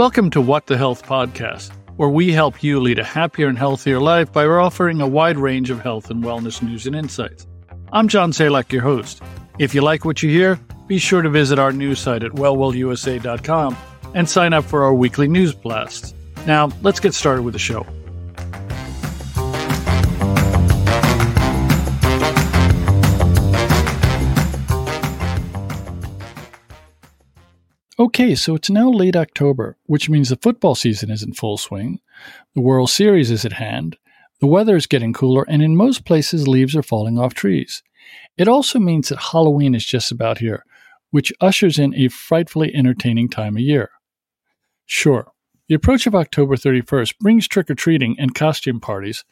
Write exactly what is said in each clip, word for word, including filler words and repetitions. Welcome to What The Health Podcast, where we help you lead a happier and healthier life by offering a wide range of health and wellness news and insights. I'm John Salek, your host. If you like what you hear, be sure to visit our news site at well well U S A dot com and sign up for our weekly news blasts. Now, let's get started with the show. Okay, so it's now late October, which means the football season is in full swing, the World Series is at hand, the weather is getting cooler, and in most places, leaves are falling off trees. It also means that Halloween is just about here, which ushers in a frightfully entertaining time of year. Sure, the approach of October thirty-first brings trick-or-treating and costume parties,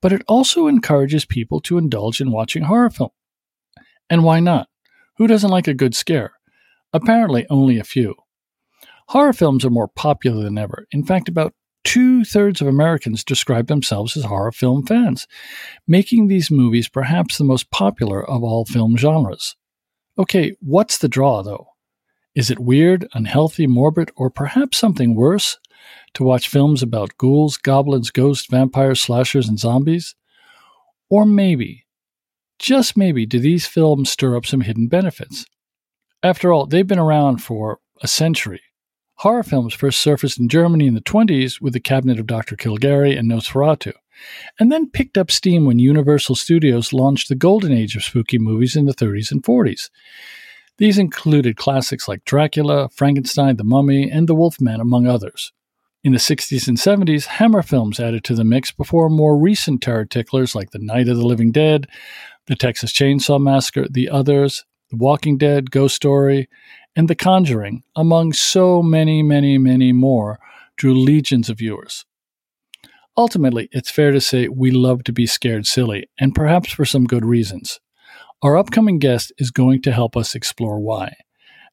but it also encourages people to indulge in watching horror films. And why not? Who doesn't like a good scare? Apparently, only a few. Horror films are more popular than ever. In fact, about two-thirds of Americans describe themselves as horror film fans, making these movies perhaps the most popular of all film genres. Okay, what's the draw, though? Is it weird, unhealthy, morbid, or perhaps something worse? To watch films about ghouls, goblins, ghosts, vampires, slashers, and zombies? Or maybe, just maybe, do these films stir up some hidden benefits? After all, they've been around for a century. Horror films first surfaced in Germany in the twenties with the Cabinet of Doctor Caligari and Nosferatu, and then picked up steam when Universal Studios launched the golden age of spooky movies in the thirties and forties. These included classics like Dracula, Frankenstein, The Mummy, and The Wolfman, among others. In the sixties and seventies, Hammer films added to the mix before more recent terror ticklers like The Night of the Living Dead, The Texas Chainsaw Massacre, The Others, The Walking Dead, Ghost Story, and The Conjuring, among so many, many, many more, drew legions of viewers. Ultimately, it's fair to say we love to be scared silly, and perhaps for some good reasons. Our upcoming guest is going to help us explore why.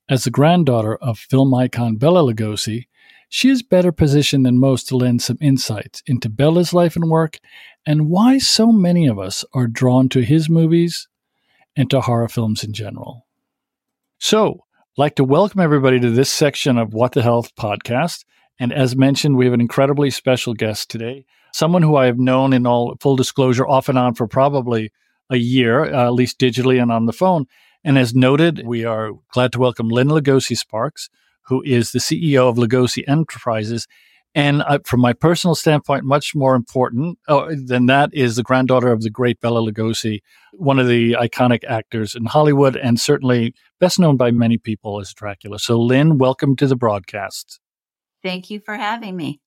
As the granddaughter of film icon Béla Lugosi, she is better positioned than most to lend some insights into Béla's life and work, and why so many of us are drawn to his movies, and to horror films in general. So, I'd like to welcome everybody to this section of What the Health Podcast. And as mentioned, we have an incredibly special guest today, someone who I have known in all full disclosure off and on for probably a year, uh, at least digitally and on the phone. And as noted, we are glad to welcome Lynn Lugosi Sparks, who is the C E O of Lugosi Enterprises. And uh, from my personal standpoint, much more important uh, than that is the granddaughter of the great Béla Lugosi, one of the iconic actors in Hollywood and certainly best known by many people as Dracula. So, Lynn, welcome to the broadcast. Thank you for having me.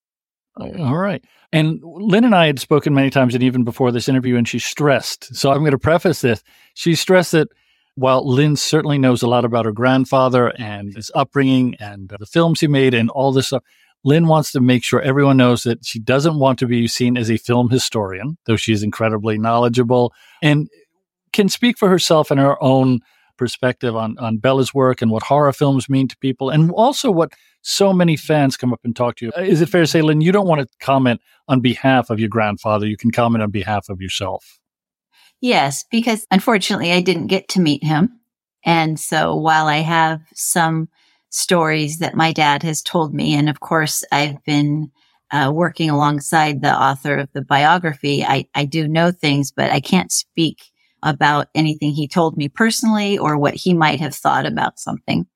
All right. And Lynn and I had spoken many times and even before this interview, and she stressed. So I'm going to preface this. She stressed that while Lynn certainly knows a lot about her grandfather and his upbringing and the films he made and all this stuff, Lynn wants to make sure everyone knows that she doesn't want to be seen as a film historian, though she is incredibly knowledgeable and can speak for herself and her own perspective on, on Béla's work and what horror films mean to people and also what so many fans come up and talk to you. Is it fair to say, Lynn, you don't want to comment on behalf of your grandfather? You can comment on behalf of yourself. Yes, because unfortunately I didn't get to meet him. And so while I have some stories that my dad has told me. And of course, I've been uh, working alongside the author of the biography. I, I do know things, but I can't speak about anything he told me personally or what he might have thought about something.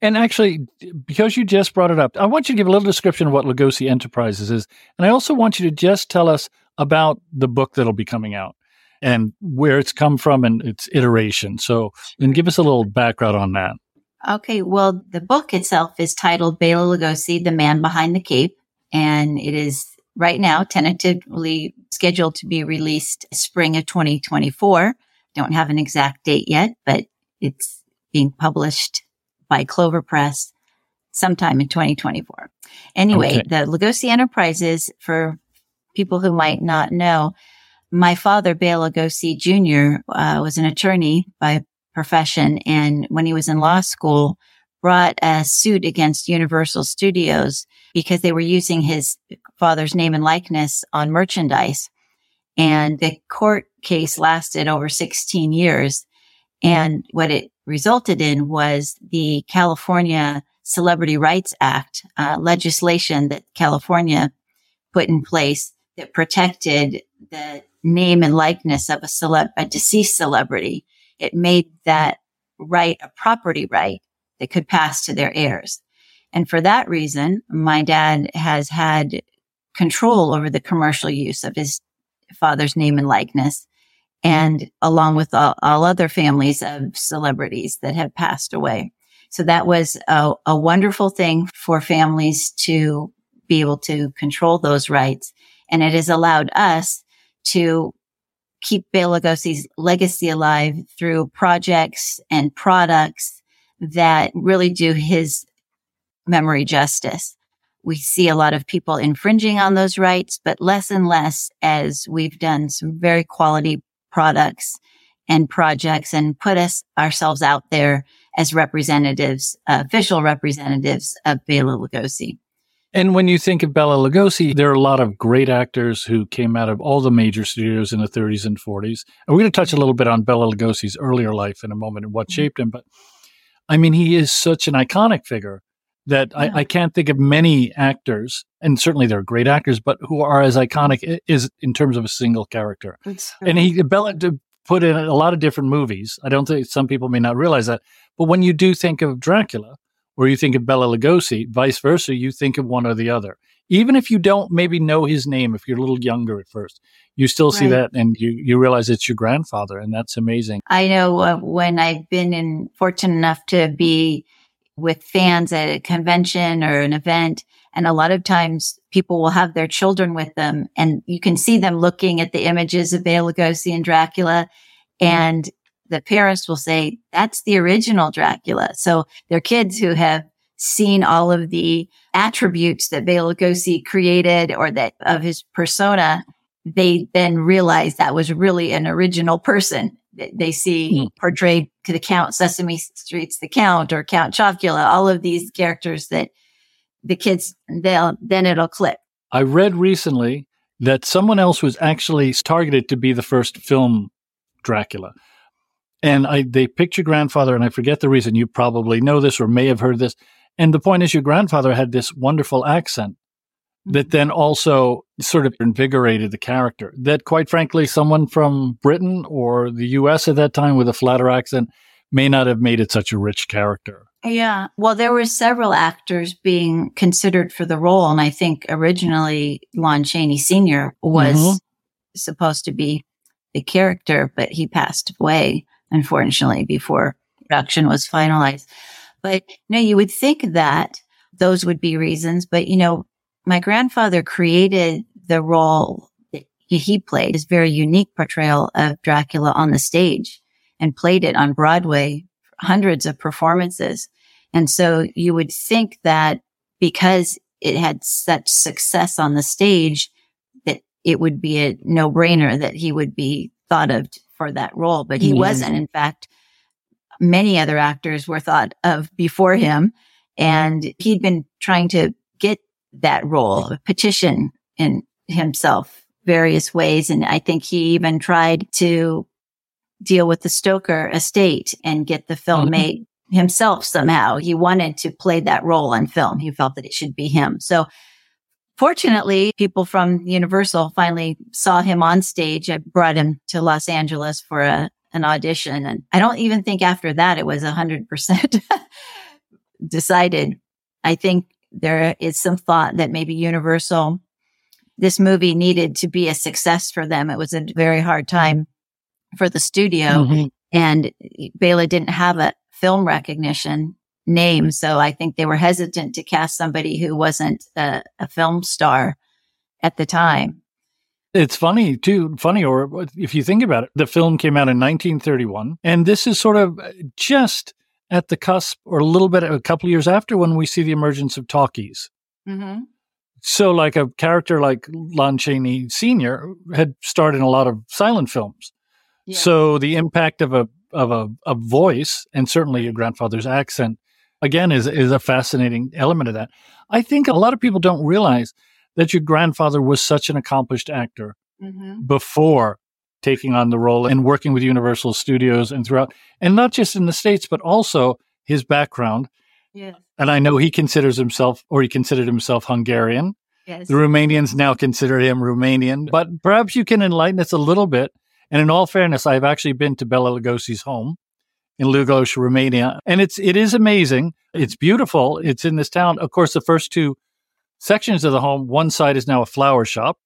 And actually, because you just brought it up, I want you to give a little description of what Lugosi Enterprises is. And I also want you to just tell us about the book that'll be coming out and where it's come from and its iteration. So, and give us a little background on that. Okay, well, the book itself is titled Béla Lugosi, The Man Behind the Cape, and it is right now tentatively scheduled to be released spring of twenty twenty-four. Don't have an exact date yet, but it's being published by Clover Press sometime in twenty twenty-four. Anyway, okay. The Lugosi Enterprises, for people who might not know, my father, Bela Lugosi Junior, uh, was an attorney by profession. And when he was in law school, brought a suit against Universal Studios because they were using his father's name and likeness on merchandise. And the court case lasted over sixteen years. And what it resulted in was the California Celebrity Rights Act, uh, legislation that California put in place that protected the name and likeness of a celeb, a deceased celebrity. It made that right a property right that could pass to their heirs. And for that reason, my dad has had control over the commercial use of his father's name and likeness, and along with all, all other families of celebrities that have passed away. So that was a, a wonderful thing for families to be able to control those rights. And it has allowed us to keep Béla Lugosi's legacy alive through projects and products that really do his memory justice. We see a lot of people infringing on those rights, but less and less as we've done some very quality products and projects and put us ourselves out there as representatives, uh, official representatives of Béla Lugosi. And when you think of Béla Lugosi, there are a lot of great actors who came out of all the major studios in the thirties and forties. And we're going to touch a little bit on Béla Lugosi's earlier life in a moment and what shaped him. But I mean, he is such an iconic figure that yeah. I, I can't think of many actors, and certainly there are great actors, but who are as iconic is in terms of a single character. And he Béla put in a lot of different movies. I don't think some people may not realize that. But when you do think of Dracula, or you think of Béla Lugosi, vice versa, you think of one or the other. Even if you don't maybe know his name, if you're a little younger at first, you still right. see that and you, you realize it's your grandfather, and that's amazing. I know uh, when I've been in, fortunate enough to be with fans at a convention or an event, and a lot of times people will have their children with them, and you can see them looking at the images of Béla Lugosi and Dracula, and the parents will say, that's the original Dracula. So they're kids who have seen all of the attributes that Béla Lugosi created or that of his persona. They then realize that was really an original person that they see mm. portrayed to the Count, Sesame Street's The Count or Count Chocula, all of these characters that the kids, they'll, then it'll click. I read recently that someone else was actually targeted to be the first film Dracula. And I, they picked your grandfather, and I forget the reason. You probably know this or may have heard this. And the point is your grandfather had this wonderful accent that then also sort of invigorated the character that, quite frankly, someone from Britain or the U S at that time with a flatter accent may not have made it such a rich character. Yeah. Well, there were several actors being considered for the role. And I think originally Lon Chaney Senior was mm-hmm. supposed to be the character, but he passed away, unfortunately, before production was finalized. But no, you would think that those would be reasons. But, you know, my grandfather created the role that he played, his very unique portrayal of Dracula on the stage, and played it on Broadway, hundreds of performances. And so you would think that because it had such success on the stage, that it would be a no-brainer that he would be thought of for that role, but he yeah. wasn't. In fact, many other actors were thought of before him, and he'd been trying to get that role, petition in himself various ways. And I think he even tried to deal with the Stoker estate and get the film mm-hmm. made himself somehow. He wanted to play that role in film. He felt that it should be him. So fortunately, people from Universal finally saw him on stage. I brought him to Los Angeles for a, an audition. And I don't even think after that it was one hundred percent decided. I think there is some thought that maybe Universal, this movie needed to be a success for them. It was a very hard time for the studio. Mm-hmm. And Béla didn't have a film recognition name. So I think they were hesitant to cast somebody who wasn't a, a film star at the time. It's funny too, funny, or if you think about it, the film came out in nineteen thirty-one, and this is sort of just at the cusp or a little bit, a couple of years after, when we see the emergence of talkies. Mm-hmm. So like a character like Lon Chaney Senior had starred in a lot of silent films. Yeah. So the impact of a, of a, a voice, and certainly your grandfather's accent, again, is is a fascinating element of that. I think a lot of people don't realize that your grandfather was such an accomplished actor mm-hmm. before taking on the role and working with Universal Studios and throughout, and not just in the States, but also his background. Yes. And I know he considers himself, or he considered himself, Hungarian. Yes. The Romanians now consider him Romanian. But perhaps you can enlighten us a little bit. And in all fairness, I've actually been to Béla Lugosi's home in Lugoj, Romania. And it's it is amazing. It's beautiful. It's in this town. Of course, the first two sections of the home, one side is now a flower shop.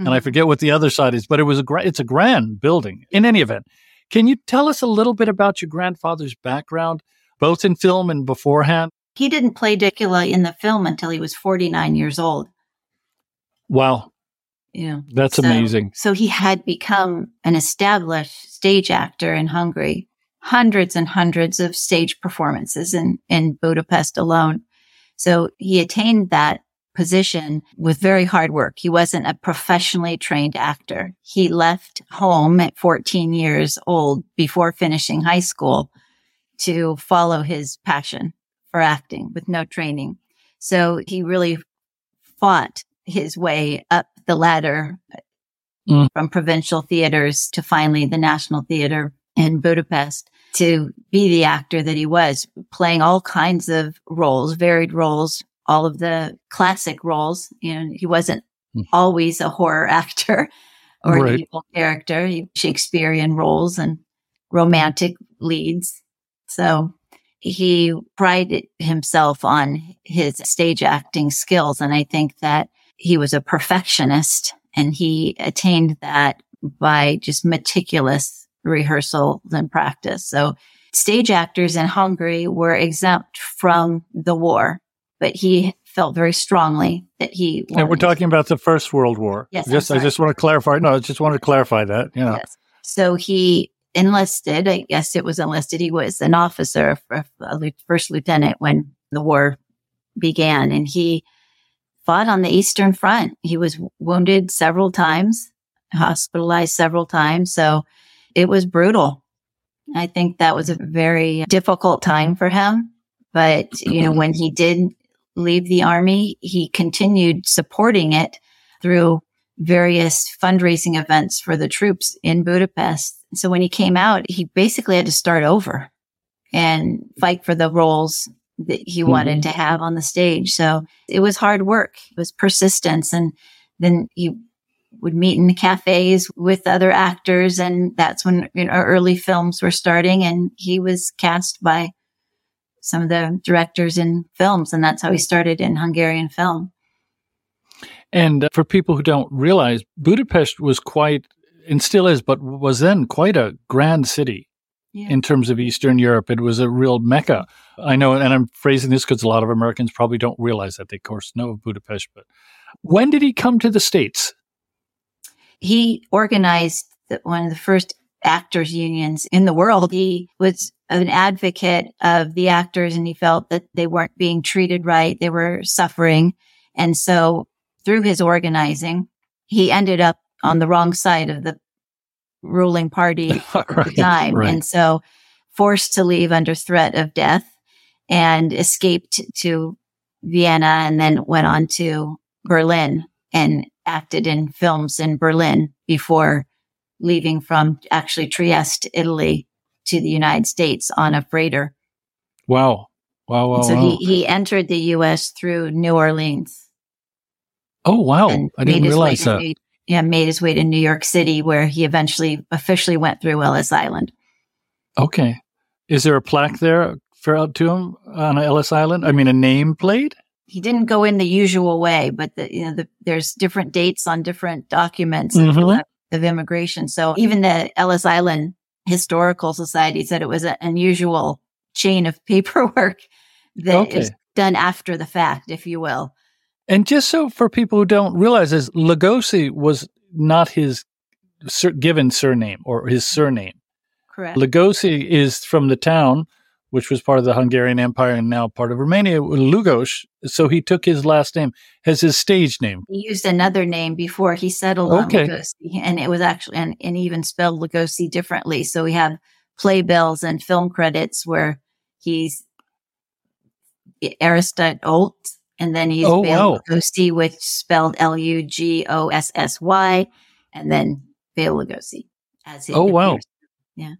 Mm-hmm. And I forget what the other side is, but it was a gra- it's a grand building. In any event, can you tell us a little bit about your grandfather's background, both in film and beforehand? He didn't play Dracula in the film until he was forty-nine years old. Wow. Yeah. That's so amazing. So he had become an established stage actor in Hungary, hundreds and hundreds of stage performances in, in Budapest alone. So he attained that position with very hard work. He wasn't a professionally trained actor. He left home at fourteen years old before finishing high school to follow his passion for acting with no training. So he really fought his way up the ladder mm. from provincial theaters to finally the National Theater in Budapest to be the actor that he was, playing all kinds of roles, varied roles, all of the classic roles. You know, he wasn't always a horror actor or right. an evil character. He, Shakespearean roles and romantic leads. So he prided himself on his stage acting skills. And I think that he was a perfectionist, and he attained that by just meticulous rehearsal and practice. So stage actors in Hungary were exempt from the war. But he felt very strongly that he wanted. And we're talking about the First World War. Yes, just, I just want to clarify. No, I just want to clarify that. You know. Yes. So he enlisted. I guess it was enlisted. He was an officer, a first lieutenant when the war began. And he fought on the Eastern Front. He was wounded several times, hospitalized several times. So it was brutal. I think that was a very difficult time for him. But, you know, when he did leave the Army, he continued supporting it through various fundraising events for the troops in Budapest. So when he came out, he basically had to start over and fight for the roles that he mm-hmm. wanted to have on the stage. So it was hard work. It was persistence. And then he would meet in the cafes with other actors. And that's when, you know, our early films were starting. And he was cast by some of the directors in films, and that's how he started in Hungarian film. And uh, for people who don't realize, Budapest was quite, and still is, but was then quite a grand city yeah. in terms of Eastern Europe. It was a real mecca. I know, and I'm phrasing this because a lot of Americans probably don't realize that. They, of course, know of Budapest. But when did he come to the States? He organized the, one of the first actors' unions in the world. He was an advocate of the actors, and he felt that they weren't being treated right. They were suffering. And so through his organizing, he ended up on the wrong side of the ruling party at right, the time. Right. And so forced to leave under threat of death and escaped to Vienna, and then went on to Berlin and acted in films in Berlin before leaving from actually Trieste, Italy, to the United States on a freighter. Wow. Wow, wow, so wow. He, he entered the U S through New Orleans. Oh, wow. I didn't realize that. New, yeah, made his way to New York City, where he eventually officially went through Ellis Island. Okay. Is there a plaque there for out to him on Ellis Island? I mean, a name plate? He didn't go in the usual way, but the, you know, the, there's different dates on different documents mm-hmm. of, of immigration. So even the Ellis Island Historical Society said it was an unusual chain of paperwork that okay. is done after the fact, if you will. And just so for people who don't realize this, Lugosi was not his sur- given surname or his surname. Correct. Lugosi is from the town, which was part of the Hungarian Empire and now part of Romania, Lugoj. So he took his last name as his stage name. He used another name before he settled okay. on Lugosi, and it was actually, and, and even spelled Lugosi differently. So we have playbills and film credits where he's Aristotle, and then he's oh, Bela wow. Lugosi, which spelled L U G O S S Y, and then Béla Lugosi as his. Oh, appears. Wow. Yeah.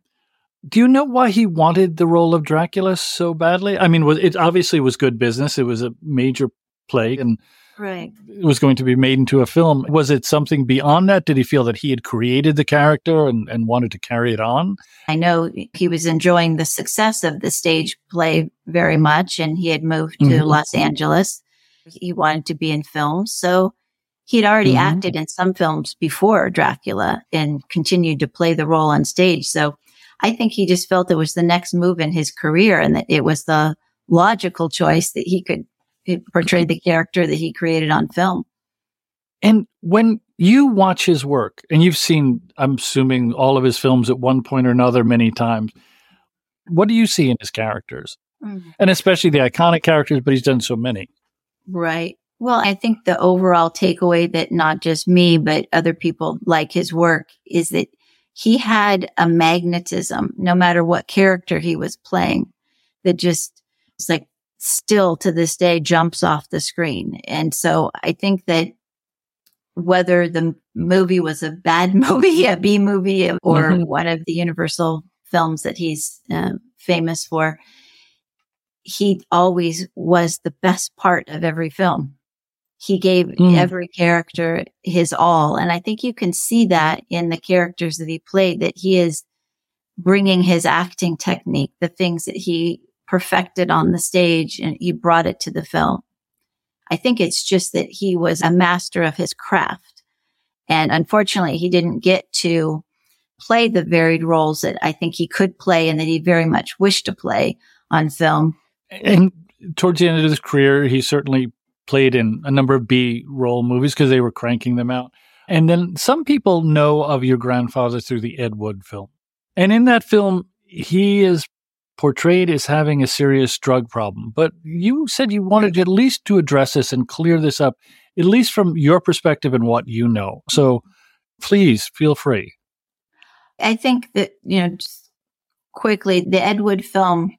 Do you know why he wanted the role of Dracula so badly? I mean, it obviously was good business. It was a major play, and right. it was going to be made into a film. Was it something beyond that? Did he feel that he had created the character and, and wanted to carry it on? I know he was enjoying the success of the stage play very much, and he had moved to mm-hmm. Los Angeles. He wanted to be in films, so he'd already mm-hmm. acted in some films before Dracula and continued to play the role on stage, so I think he just felt it was the next move in his career and that it was the logical choice that he could portray the character that he created on film. And when you watch his work, and you've seen, I'm assuming, all of his films at one point or another many times, what do you see in his characters? Mm-hmm. And especially the iconic characters, but he's done so many. Right. Well, I think the overall takeaway that not just me, but other people like his work is that he had a magnetism, no matter what character he was playing, that just is like still to this day jumps off the screen. And so I think that whether the movie was a bad movie, a B movie, or mm-hmm. one of the Universal films that he's uh, famous for, he always was the best part of every film. He gave mm. every character his all. And I think you can see that in the characters that he played, that he is bringing his acting technique, the things that he perfected on the stage, and he brought it to the film. I think it's just that he was a master of his craft. And unfortunately, he didn't get to play the varied roles that I think he could play and that he very much wished to play on film. And towards the end of his career, he certainly played in a number of B-roll movies because they were cranking them out. And then some people know of your grandfather through the Ed Wood film. And in that film, he is portrayed as having a serious drug problem. But you said you wanted at least to address this and clear this up, at least from your perspective and what you know. So please feel free. I think that, you know, just quickly, the Ed Wood film,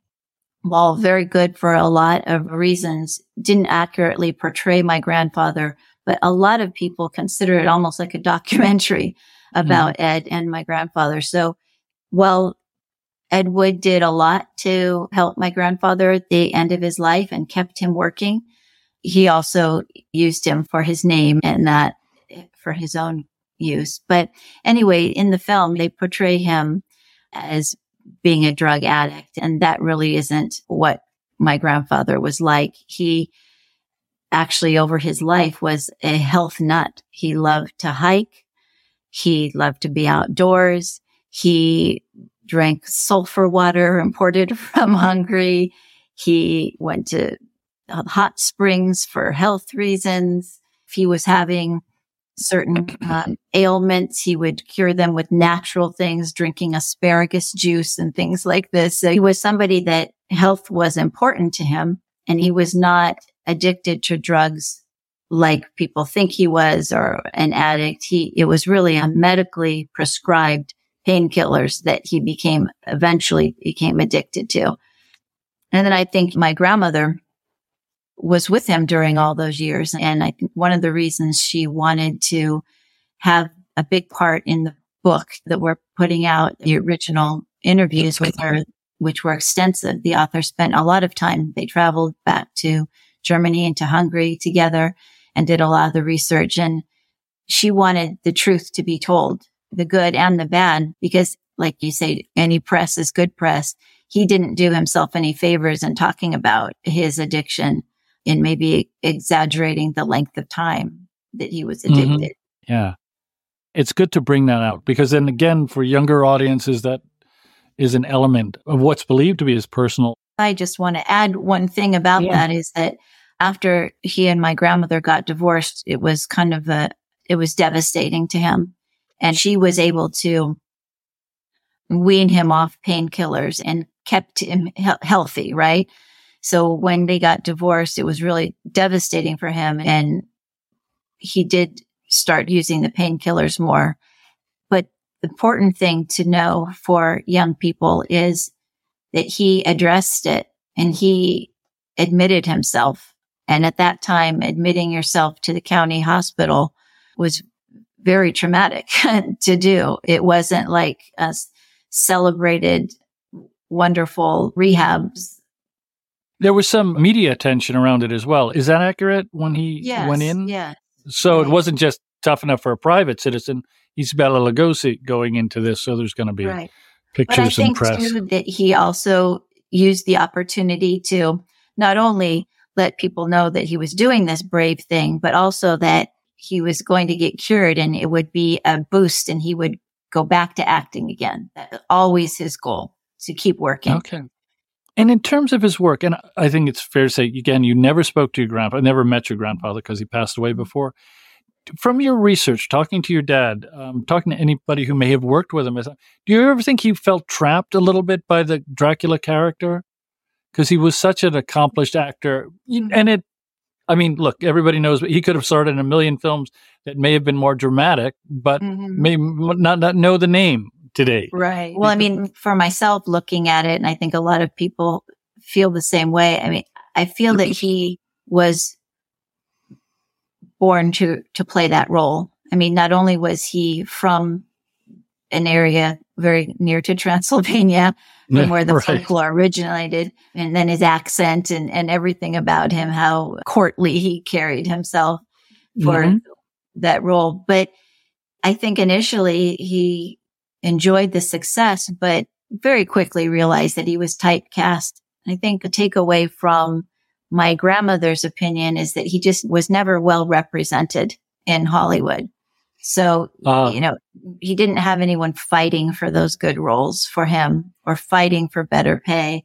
while very good for a lot of reasons, didn't accurately portray my grandfather, but a lot of people consider it almost like a documentary about mm-hmm. Ed and my grandfather. So while Ed Wood did a lot to help my grandfather at the end of his life and kept him working, he also used him for his name and not for his own use. But anyway, in the film, they portray him as being a drug addict. And that really isn't what my grandfather was like. He actually, over his life, was a health nut. He loved to hike. He loved to be outdoors. He drank sulfur water imported from Hungary. He went to hot springs for health reasons. If he was having certain uh, ailments, he would cure them with natural things, drinking asparagus juice and things like this. So he was somebody that health was important to him, and he was not addicted to drugs like people think he was, or an addict. He, it was really a medically prescribed painkillers that he became, eventually became addicted to. And then I think my grandmother was with him during all those years. And I think one of the reasons she wanted to have a big part in the book that we're putting out, the original interviews with her, which were extensive. The author spent a lot of time. They traveled back to Germany and to Hungary together and did a lot of the research. And she wanted the truth to be told, the good and the bad, because like you say, any press is good press. He didn't do himself any favors in talking about his addiction and maybe exaggerating the length of time that he was addicted. Mm-hmm. Yeah. It's good to bring that out, because then again, for younger audiences, that is an element of what's believed to be his personal. I just want to add one thing about yeah. that is that after he and my grandmother got divorced, it was kind of a, it was devastating to him. And she was able to wean him off painkillers and kept him he- healthy, right? So when they got divorced, it was really devastating for him. And he did start using the painkillers more. But the important thing to know for young people is that he addressed it and he admitted himself. And at that time, admitting yourself to the county hospital was very traumatic to do. It wasn't like a celebrated wonderful rehabs. There was some media attention around it as well. Is that accurate when he yes, went in? Yes. So yes. It wasn't just tough enough for a private citizen. He's Béla Lugosi going into this, so there's going to be right. pictures but I think and press. Too, that he also used the opportunity to not only let people know that he was doing this brave thing, but also that he was going to get cured and it would be a boost and he would go back to acting again. That's always his goal, to keep working. Okay. And in terms of his work, and I think it's fair to say, again, you never spoke to your grandpa, never met your grandfather because he passed away before. From your research, talking to your dad, um, talking to anybody who may have worked with him, do you ever think he felt trapped a little bit by the Dracula character? Because he was such an accomplished actor. And it, I mean, look, everybody knows, but he could have starred in a million films that may have been more dramatic, but mm-hmm. may not, not know the name today. Right. Well, I mean, for myself looking at it, and I think a lot of people feel the same way. I mean, I feel that he was born to, to play that role. I mean, not only was he from an area very near to Transylvania, from where the right. folklore originated, and then his accent and, and everything about him, how courtly he carried himself for mm-hmm. that role. But I think initially he enjoyed the success, but very quickly realized that he was typecast. I think a takeaway from my grandmother's opinion is that he just was never well represented in Hollywood. So, uh, you know, he didn't have anyone fighting for those good roles for him or fighting for better pay.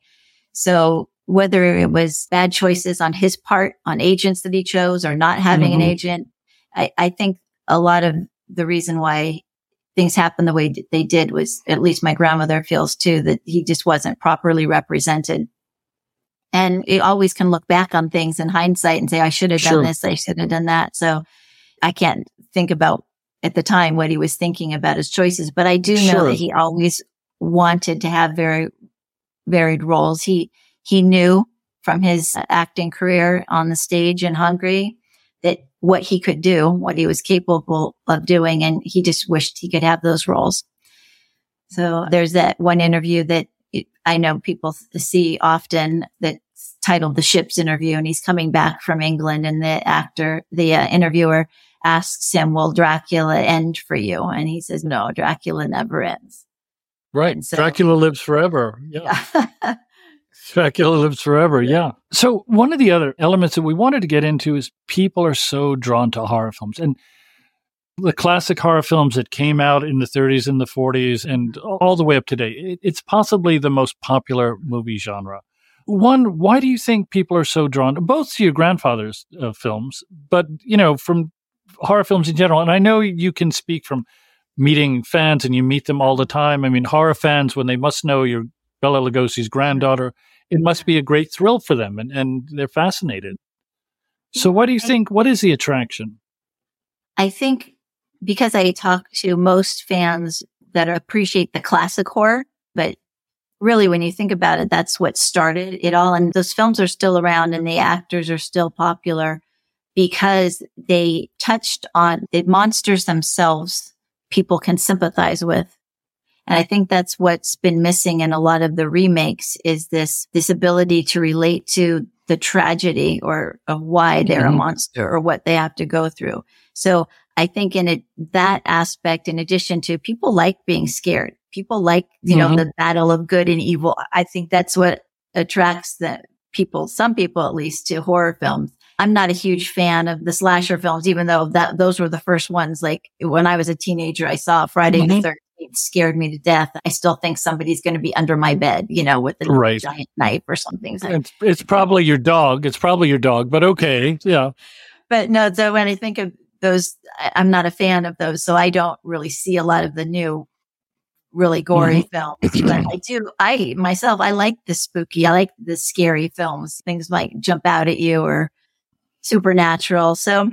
So whether it was bad choices on his part, on agents that he chose, or not having mm-hmm. an agent, I, I think a lot of the reason why things happened the way they did was, at least my grandmother feels too, that he just wasn't properly represented. And you always can look back on things in hindsight and say, I should have done sure. this, I should have done that. So I can't think about at the time what he was thinking about his choices, but I do know sure. that he always wanted to have very varied roles. He, he knew from his acting career on the stage in Hungary that what he could do, what he was capable of doing. And he just wished he could have those roles. So there's that one interview that I know people see often that's titled The Ship's Interview. And he's coming back from England and the actor, the uh, interviewer asks him, will Dracula end for you? And he says, no, Dracula never ends. Right. So, Dracula lives forever. Yeah. Dracula lives forever. Yeah. So one of the other elements that we wanted to get into is people are so drawn to horror films. And the classic horror films that came out in the thirties and the forties and all the way up today, it, it's possibly the most popular movie genre. One, why do you think people are so drawn, both to your grandfather's uh, films, but, you know, from horror films in general? And I know you can speak from meeting fans, and you meet them all the time. I mean, horror fans, when they must know you're Béla Lugosi's granddaughter, it must be a great thrill for them, and, and they're fascinated. So what do you think, what is the attraction? I think because I talk to most fans that appreciate the classic horror, but really when you think about it, that's what started it all. And those films are still around and the actors are still popular because they touched on the monsters themselves people can sympathize with. And I think that's what's been missing in a lot of the remakes is this, this ability to relate to the tragedy or of why they're mm-hmm. a monster or what they have to go through. So I think in it, that aspect, in addition to people like being scared, people like, you mm-hmm. know, the battle of good and evil. I think that's what attracts the people, some people at least, to horror films. I'm not a huge fan of the slasher films, even though that those were the first ones. Like when I was a teenager, I saw Friday mm-hmm. the thirteenth, scared me to death. I still think somebody's going to be under my bed, you know, with a right. giant knife or something. So it's, it's probably your dog. It's probably your dog, but okay. Yeah. But no, so when I think of those, I'm not a fan of those. So I don't really see a lot of the new, really gory mm-hmm. films. But I do, I myself, I like the spooky. I like the scary films. Things like jump out at you or supernatural. So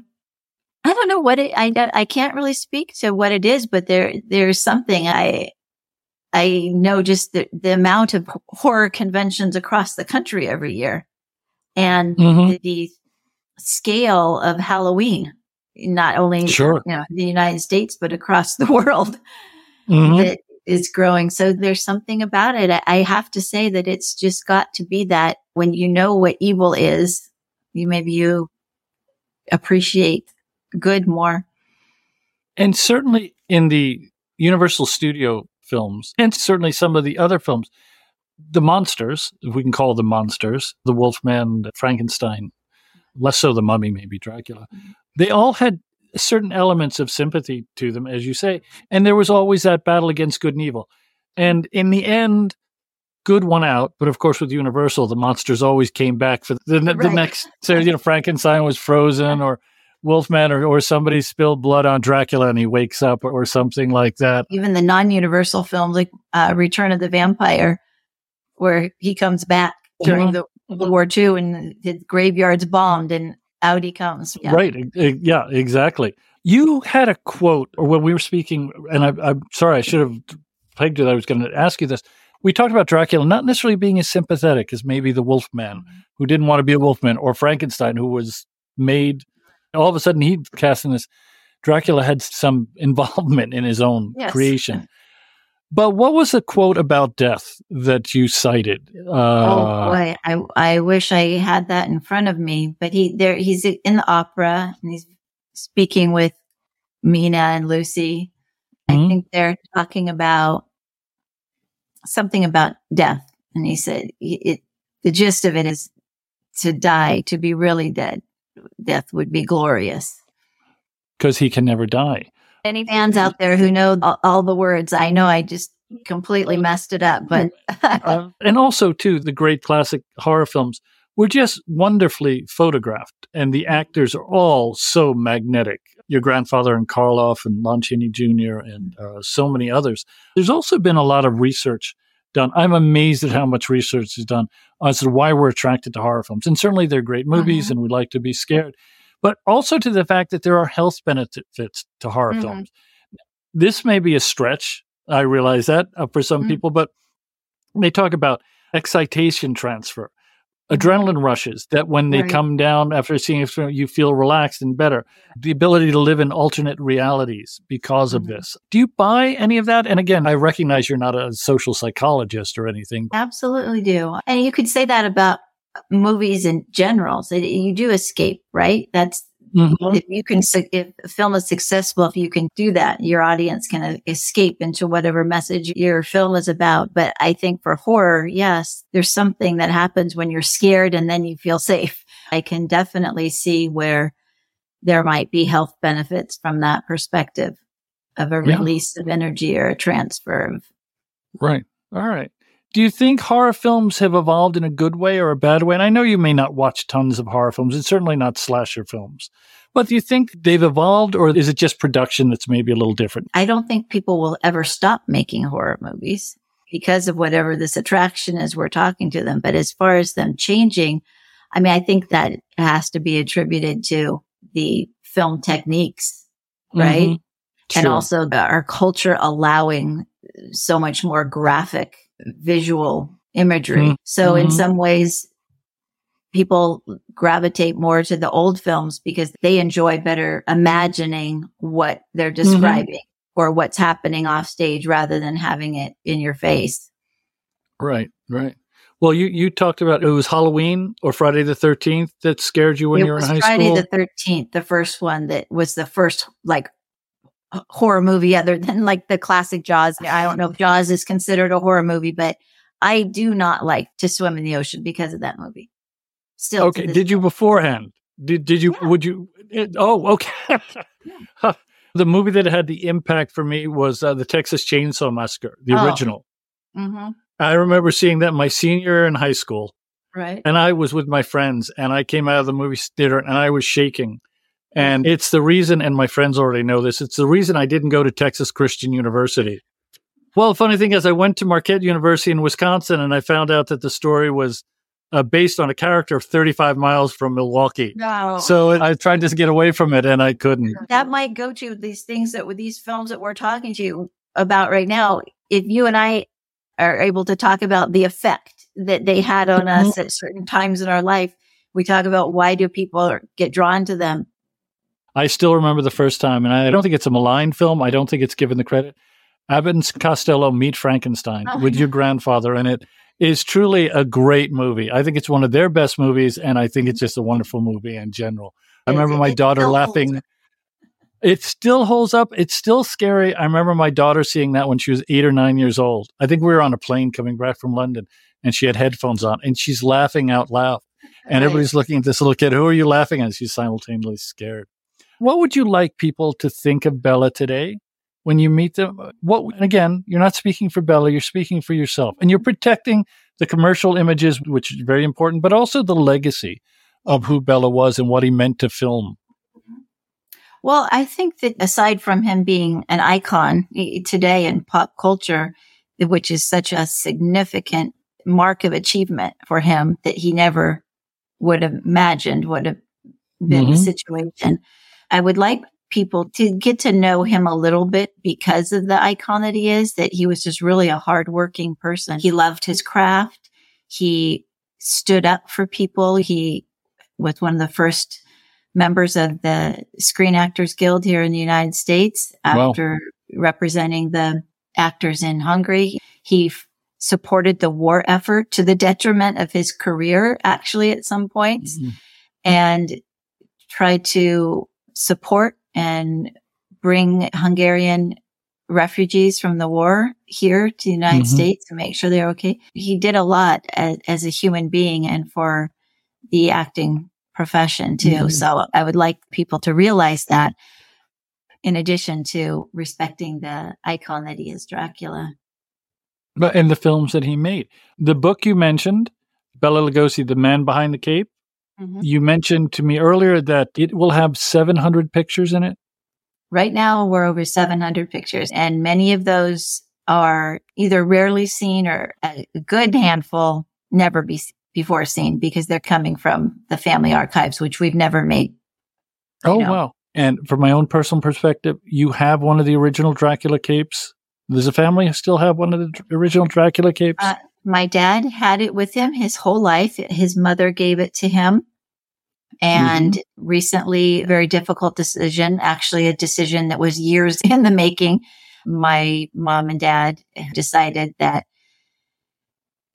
I don't know what it, I I can't really speak to what it is, but there, there's something I, I know just the, the amount of horror conventions across the country every year and mm-hmm. the, the scale of Halloween, not only sure. you know, the United States, but across the world. Mm-hmm. That is growing. So there's something about it. I have to say that it's just got to be that when you know what evil is, you maybe you appreciate good more. And certainly in the Universal Studio films, and certainly some of the other films, the monsters, if we can call them monsters, the Wolfman, Frankenstein, less so the Mummy, maybe Dracula, they all had certain elements of sympathy to them, as you say. And there was always that battle against good and evil. And in the end, good won out. But of course, with Universal, the monsters always came back for the, the, right. the next. So, you know, Frankenstein was frozen, or Wolfman, or, or somebody spilled blood on Dracula and he wakes up, or, or something like that. Even the non-Universal films, like uh, Return of the Vampire, where he comes back during the World War Two and the graveyard's bombed and out he comes. Yeah. Right. Yeah, exactly. You had a quote, or when we were speaking, and I, I'm sorry, I should have pegged it. I was going to ask you this. We talked about Dracula not necessarily being as sympathetic as maybe the Wolfman, who didn't want to be a Wolfman, or Frankenstein, who was made, all of a sudden he cast in this. Dracula had some involvement in his own yes. creation. But what was the quote about death that you cited? Uh, oh boy, I I wish I had that in front of me. But he there he's in the opera and he's speaking with Mina and Lucy. Mm-hmm. I think they're talking about something about death, and he said it. The gist of it is to die, to be really dead. Death would be glorious because he can never die. Any fans out there who know all, all the words, I know I just completely messed it up. But uh, and also, too, the great classic horror films were just wonderfully photographed, and the actors are all so magnetic. Your grandfather and Karloff and Lon Chaney Junior and uh, so many others. There's also been a lot of research done. I'm amazed at how much research is done as to why we're attracted to horror films. And certainly they're great movies, mm-hmm. and we like to be scared. But also to the fact that there are health benefits to horror mm-hmm. films. This may be a stretch, I realize that, uh, for some mm-hmm. people, but they talk about excitation transfer, mm-hmm. adrenaline rushes, that when they right. come down after seeing it, you feel relaxed and better, the ability to live in alternate realities because mm-hmm. of this. Do you buy any of that? And again, I recognize you're not a social psychologist or anything. Absolutely do. And you could say that about movies in general. So you do escape, right? That's mm-hmm. if you can, if a film is successful, if you can do that, your audience can escape into whatever message your film is about. But I think for horror, yes, there's something that happens when you're scared and then you feel safe. I can definitely see where there might be health benefits from that perspective of a yeah. release of energy or a transfer of. Right. All right. Do you think horror films have evolved in a good way or a bad way? And I know you may not watch tons of horror films, and certainly not slasher films. But do you think they've evolved, or is it just production that's maybe a little different? I don't think people will ever stop making horror movies because of whatever this attraction is we're talking to them. But as far as them changing, I mean, I think that has to be attributed to the film techniques, right? Mm-hmm. Sure. And also our culture allowing so much more graphic visual imagery. Mm-hmm. So in some ways, people gravitate more to the old films because they enjoy better imagining what they're describing mm-hmm. or what's happening off stage rather than having it in your face. Right, right. Well, you, you talked about it was Halloween or Friday the thirteenth that scared you when it you were in high Friday school? Friday the thirteenth, the first one that was the first, like, horror movie other than like the classic Jaws. I don't know if Jaws is considered a horror movie, but I do not like to swim in the ocean because of that movie. Still. Okay. Did day. you beforehand? Did did you, yeah. would you, it, oh, okay. yeah. The movie that had the impact for me was uh, the Texas Chainsaw Massacre, the oh. original. Mm-hmm. I remember seeing that my senior year in high school. Right. And I was with my friends and I came out of the movie theater and I was shaking. And it's the reason, and my friends already know this, it's the reason I didn't go to Texas Christian University. Well, the funny thing is I went to Marquette University in Wisconsin, and I found out that the story was uh, based on a character of thirty-five miles from Milwaukee. No. So it, I tried to get away from it, and I couldn't. That might go to these things that with these films that we're talking to you about right now. If you and I are able to talk about the effect that they had on us at certain times in our life, we talk about why do people get drawn to them. I still remember the first time, and I don't think it's a malign film. I don't think it's given the credit. Abbott and Costello Meet Frankenstein oh, with your grandfather in it is truly a great movie. I think it's one of their best movies, and I think it's just a wonderful movie in general. I remember my daughter laughing. It still holds up. It's still scary. I remember my daughter seeing that when she was eight or nine years old. I think we were on a plane coming back from London, and she had headphones on, and she's laughing out loud. And everybody's looking at this little kid. Who are you laughing at? She's simultaneously scared. What would you like people to think of Bela today? When you meet them, what, and again, you're not speaking for Bela, you're speaking for yourself. And you're protecting the commercial images, which is very important, but also the legacy of who Bela was and what he meant to film. Well, I think that aside from him being an icon today in pop culture, which is such a significant mark of achievement for him that he never would have imagined would have been mm-hmm. a situation, I would like people to get to know him a little bit because of the icon that he is, that he was just really a hardworking person. He loved his craft. He stood up for people. He was one of the first members of the Screen Actors Guild here in the United States after wow. representing the actors in Hungary. He f- supported the war effort to the detriment of his career, actually, at some points, mm-hmm. and tried to support and bring Hungarian refugees from the war here to the United mm-hmm. States and make sure they're okay. He did a lot as, as a human being and for the acting profession too. Mm-hmm. So I would like people to realize that in addition to respecting the icon that he is, Dracula. But in the films that he made, the book you mentioned, Béla Lugosi, The Man Behind the Cape, you mentioned to me earlier that it will have seven hundred pictures in it. Right now, we're over seven hundred pictures, and many of those are either rarely seen or a good handful never be before seen because they're coming from the family archives, which we've never made. Oh, know. Wow. And from my own personal perspective, you have one of the original Dracula capes. Does the family still have one of the original Dracula capes? Uh, my dad had it with him his whole life. His mother gave it to him. And mm-hmm. recently, very difficult decision, actually a decision that was years in the making. My mom and dad decided that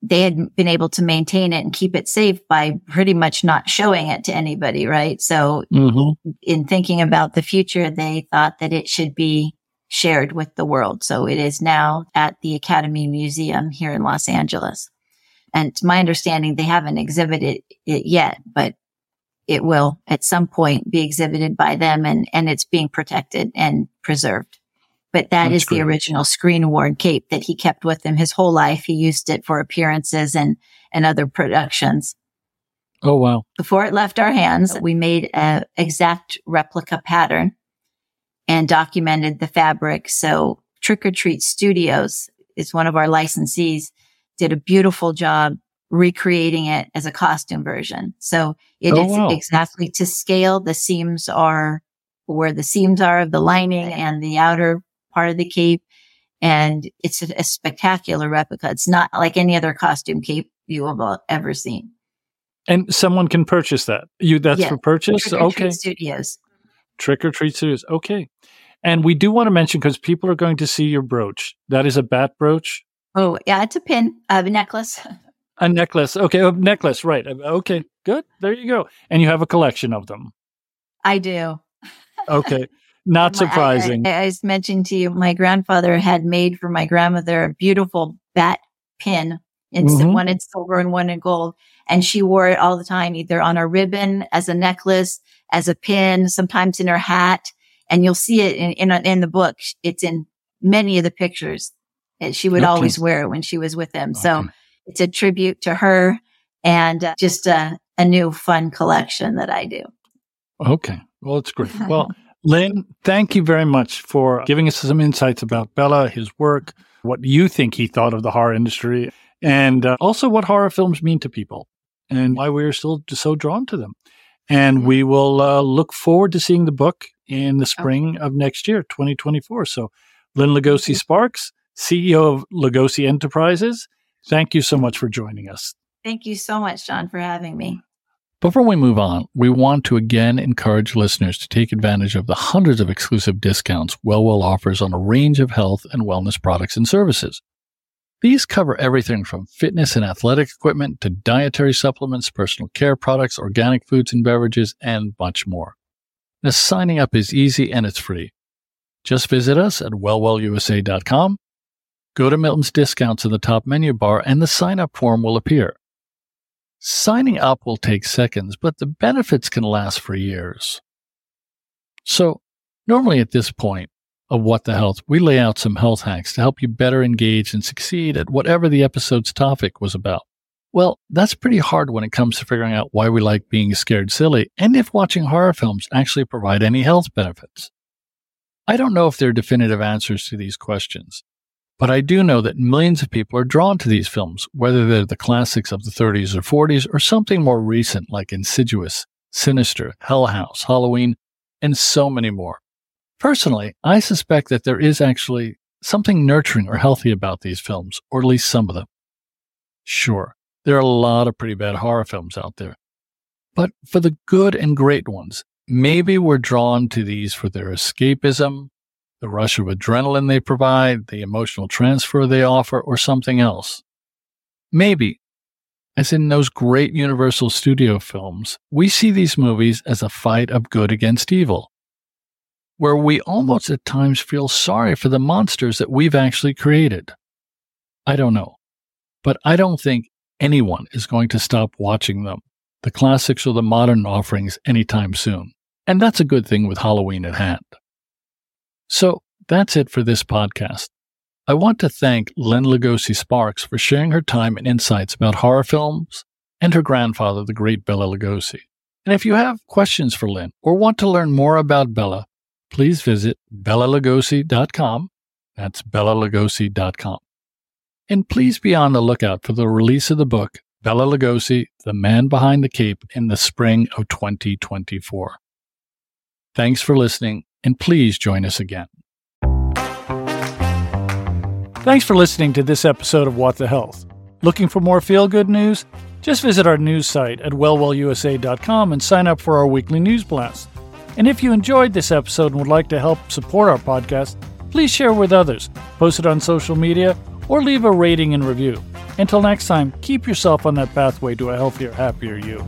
they had been able to maintain it and keep it safe by pretty much not showing it to anybody, right? So mm-hmm. in thinking about the future, they thought that it should be shared with the world. So it is now at the Academy Museum here in Los Angeles. And to my understanding, they haven't exhibited it yet, but it will at some point be exhibited by them, and, and it's being protected and preserved. But that That's is great. The original screen-worn cape that he kept with him his whole life. He used it for appearances and, and other productions. Oh, wow. Before it left our hands, we made an exact replica pattern and documented the fabric. So Trick or Treat Studios is one of our licensees, did a beautiful job recreating it as a costume version. So it oh, is wow. exactly to scale. The seams are where the seams are of the lining and the outer part of the cape. And it's a, a spectacular replica. It's not like any other costume cape you have ever seen. And someone can purchase that. You That's yeah. for purchase? Trick or Treat okay. Studios. Trick or Treat Studios. Okay. And we do want to mention, because people are going to see your brooch. That is a bat brooch. Oh, yeah. It's a pin, uh, a necklace. A necklace. Okay. A necklace. Right. Okay. Good. There you go. And you have a collection of them. I do. Okay. Not surprising. I, I, I mentioned to you, my grandfather had made for my grandmother a beautiful bat pin. It's mm-hmm. one in silver and one in gold. And she wore it all the time, either on a ribbon, as a necklace, as a pin, sometimes in her hat. And you'll see it in, in, in the book. It's in many of the pictures. She would okay. always wear it when she was with him. Okay. So it's a tribute to her, and uh, just a, a new fun collection that I do. Okay. Well, it's great. Well, Lynn, thank you very much for giving us some insights about Bela, his work, what you think he thought of the horror industry, and uh, also what horror films mean to people and why we're still so drawn to them. And we will uh, look forward to seeing the book in the spring okay. of next year, twenty twenty-four. So Lynn Lugosi okay. Sparks, C E O of Lugosi Enterprises, thank you so much for joining us. Thank you so much, John, for having me. Before we move on, we want to again encourage listeners to take advantage of the hundreds of exclusive discounts WellWell offers on a range of health and wellness products and services. These cover everything from fitness and athletic equipment to dietary supplements, personal care products, organic foods and beverages, and much more. Now, signing up is easy and it's free. Just visit us at well well U S A dot com, go to Milton's Discounts in the top menu bar, and the sign-up form will appear. Signing up will take seconds, but the benefits can last for years. So, normally at this point of What the Health, we lay out some health hacks to help you better engage and succeed at whatever the episode's topic was about. Well, that's pretty hard when it comes to figuring out why we like being scared silly and if watching horror films actually provide any health benefits. I don't know if there are definitive answers to these questions, but I do know that millions of people are drawn to these films, whether they're the classics of the thirties or forties or something more recent like Insidious, Sinister, Hell House, Halloween, and so many more. Personally, I suspect that there is actually something nurturing or healthy about these films, or at least some of them. Sure, there are a lot of pretty bad horror films out there, but for the good and great ones, maybe we're drawn to these for their escapism, the rush of adrenaline they provide, the emotional transfer they offer, or something else. Maybe, as in those great Universal Studio films, we see these movies as a fight of good against evil, where we almost at times feel sorry for the monsters that we've actually created. I don't know, but I don't think anyone is going to stop watching them, the classics or the modern offerings, anytime soon. And that's a good thing with Halloween at hand. So that's it for this podcast. I want to thank Lynn Lugosi Sparks for sharing her time and insights about horror films and her grandfather, the great Béla Lugosi. And if you have questions for Lynn or want to learn more about Béla, please visit Bela Lugosi dot com. That's Bela Lugosi dot com. And please be on the lookout for the release of the book, Béla Lugosi, The Man Behind the Cape, in the spring of twenty twenty-four. Thanks for listening. And please join us again. Thanks for listening to this episode of What the Health. Looking for more feel-good news? Just visit our news site at well well U S A dot com and sign up for our weekly news blast. And if you enjoyed this episode and would like to help support our podcast, please share with others, post it on social media, or leave a rating and review. Until next time, keep yourself on that pathway to a healthier, happier you.